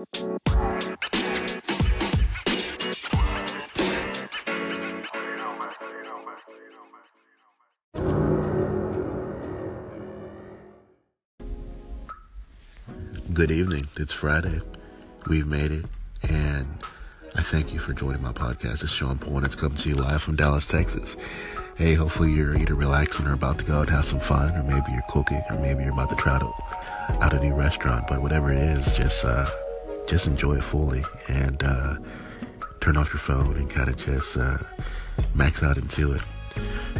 Good evening. It's Friday. We've made it, and I thank you for joining my podcast. It's Sean Ponce. It's coming to you live from Dallas, Texas. Hey, hopefully you're either relaxing or about to go out and have some fun, or maybe you're cooking, or maybe you're about to try out a new restaurant. But whatever it is, just enjoy it fully, and turn off your phone and kind of just max out into it.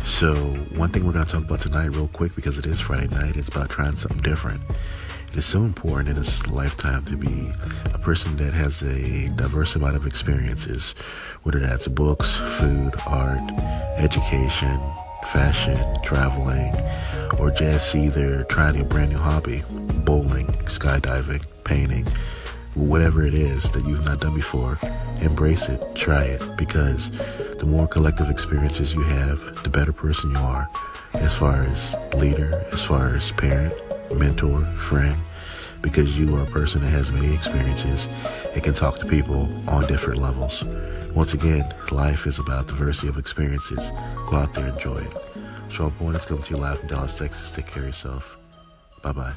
So one thing we're going to talk about tonight real quick, because it is Friday night, is about trying something different. It is so important in this lifetime to be a person that has a diverse amount of experiences, whether that's books, food, art, education, fashion, traveling, or just either trying a brand new hobby, bowling, skydiving, painting, whatever it is that you've not done before. Embrace it, try it, because the more collective experiences you have, the better person you are, as far as leader, as far as parent, mentor, friend, because you are a person that has many experiences and can talk to people on different levels. Once again, life is about diversity of experiences. Go out there and enjoy it. Sean Ponce, coming to you live from Dallas, Texas. Take care of yourself. Bye-bye.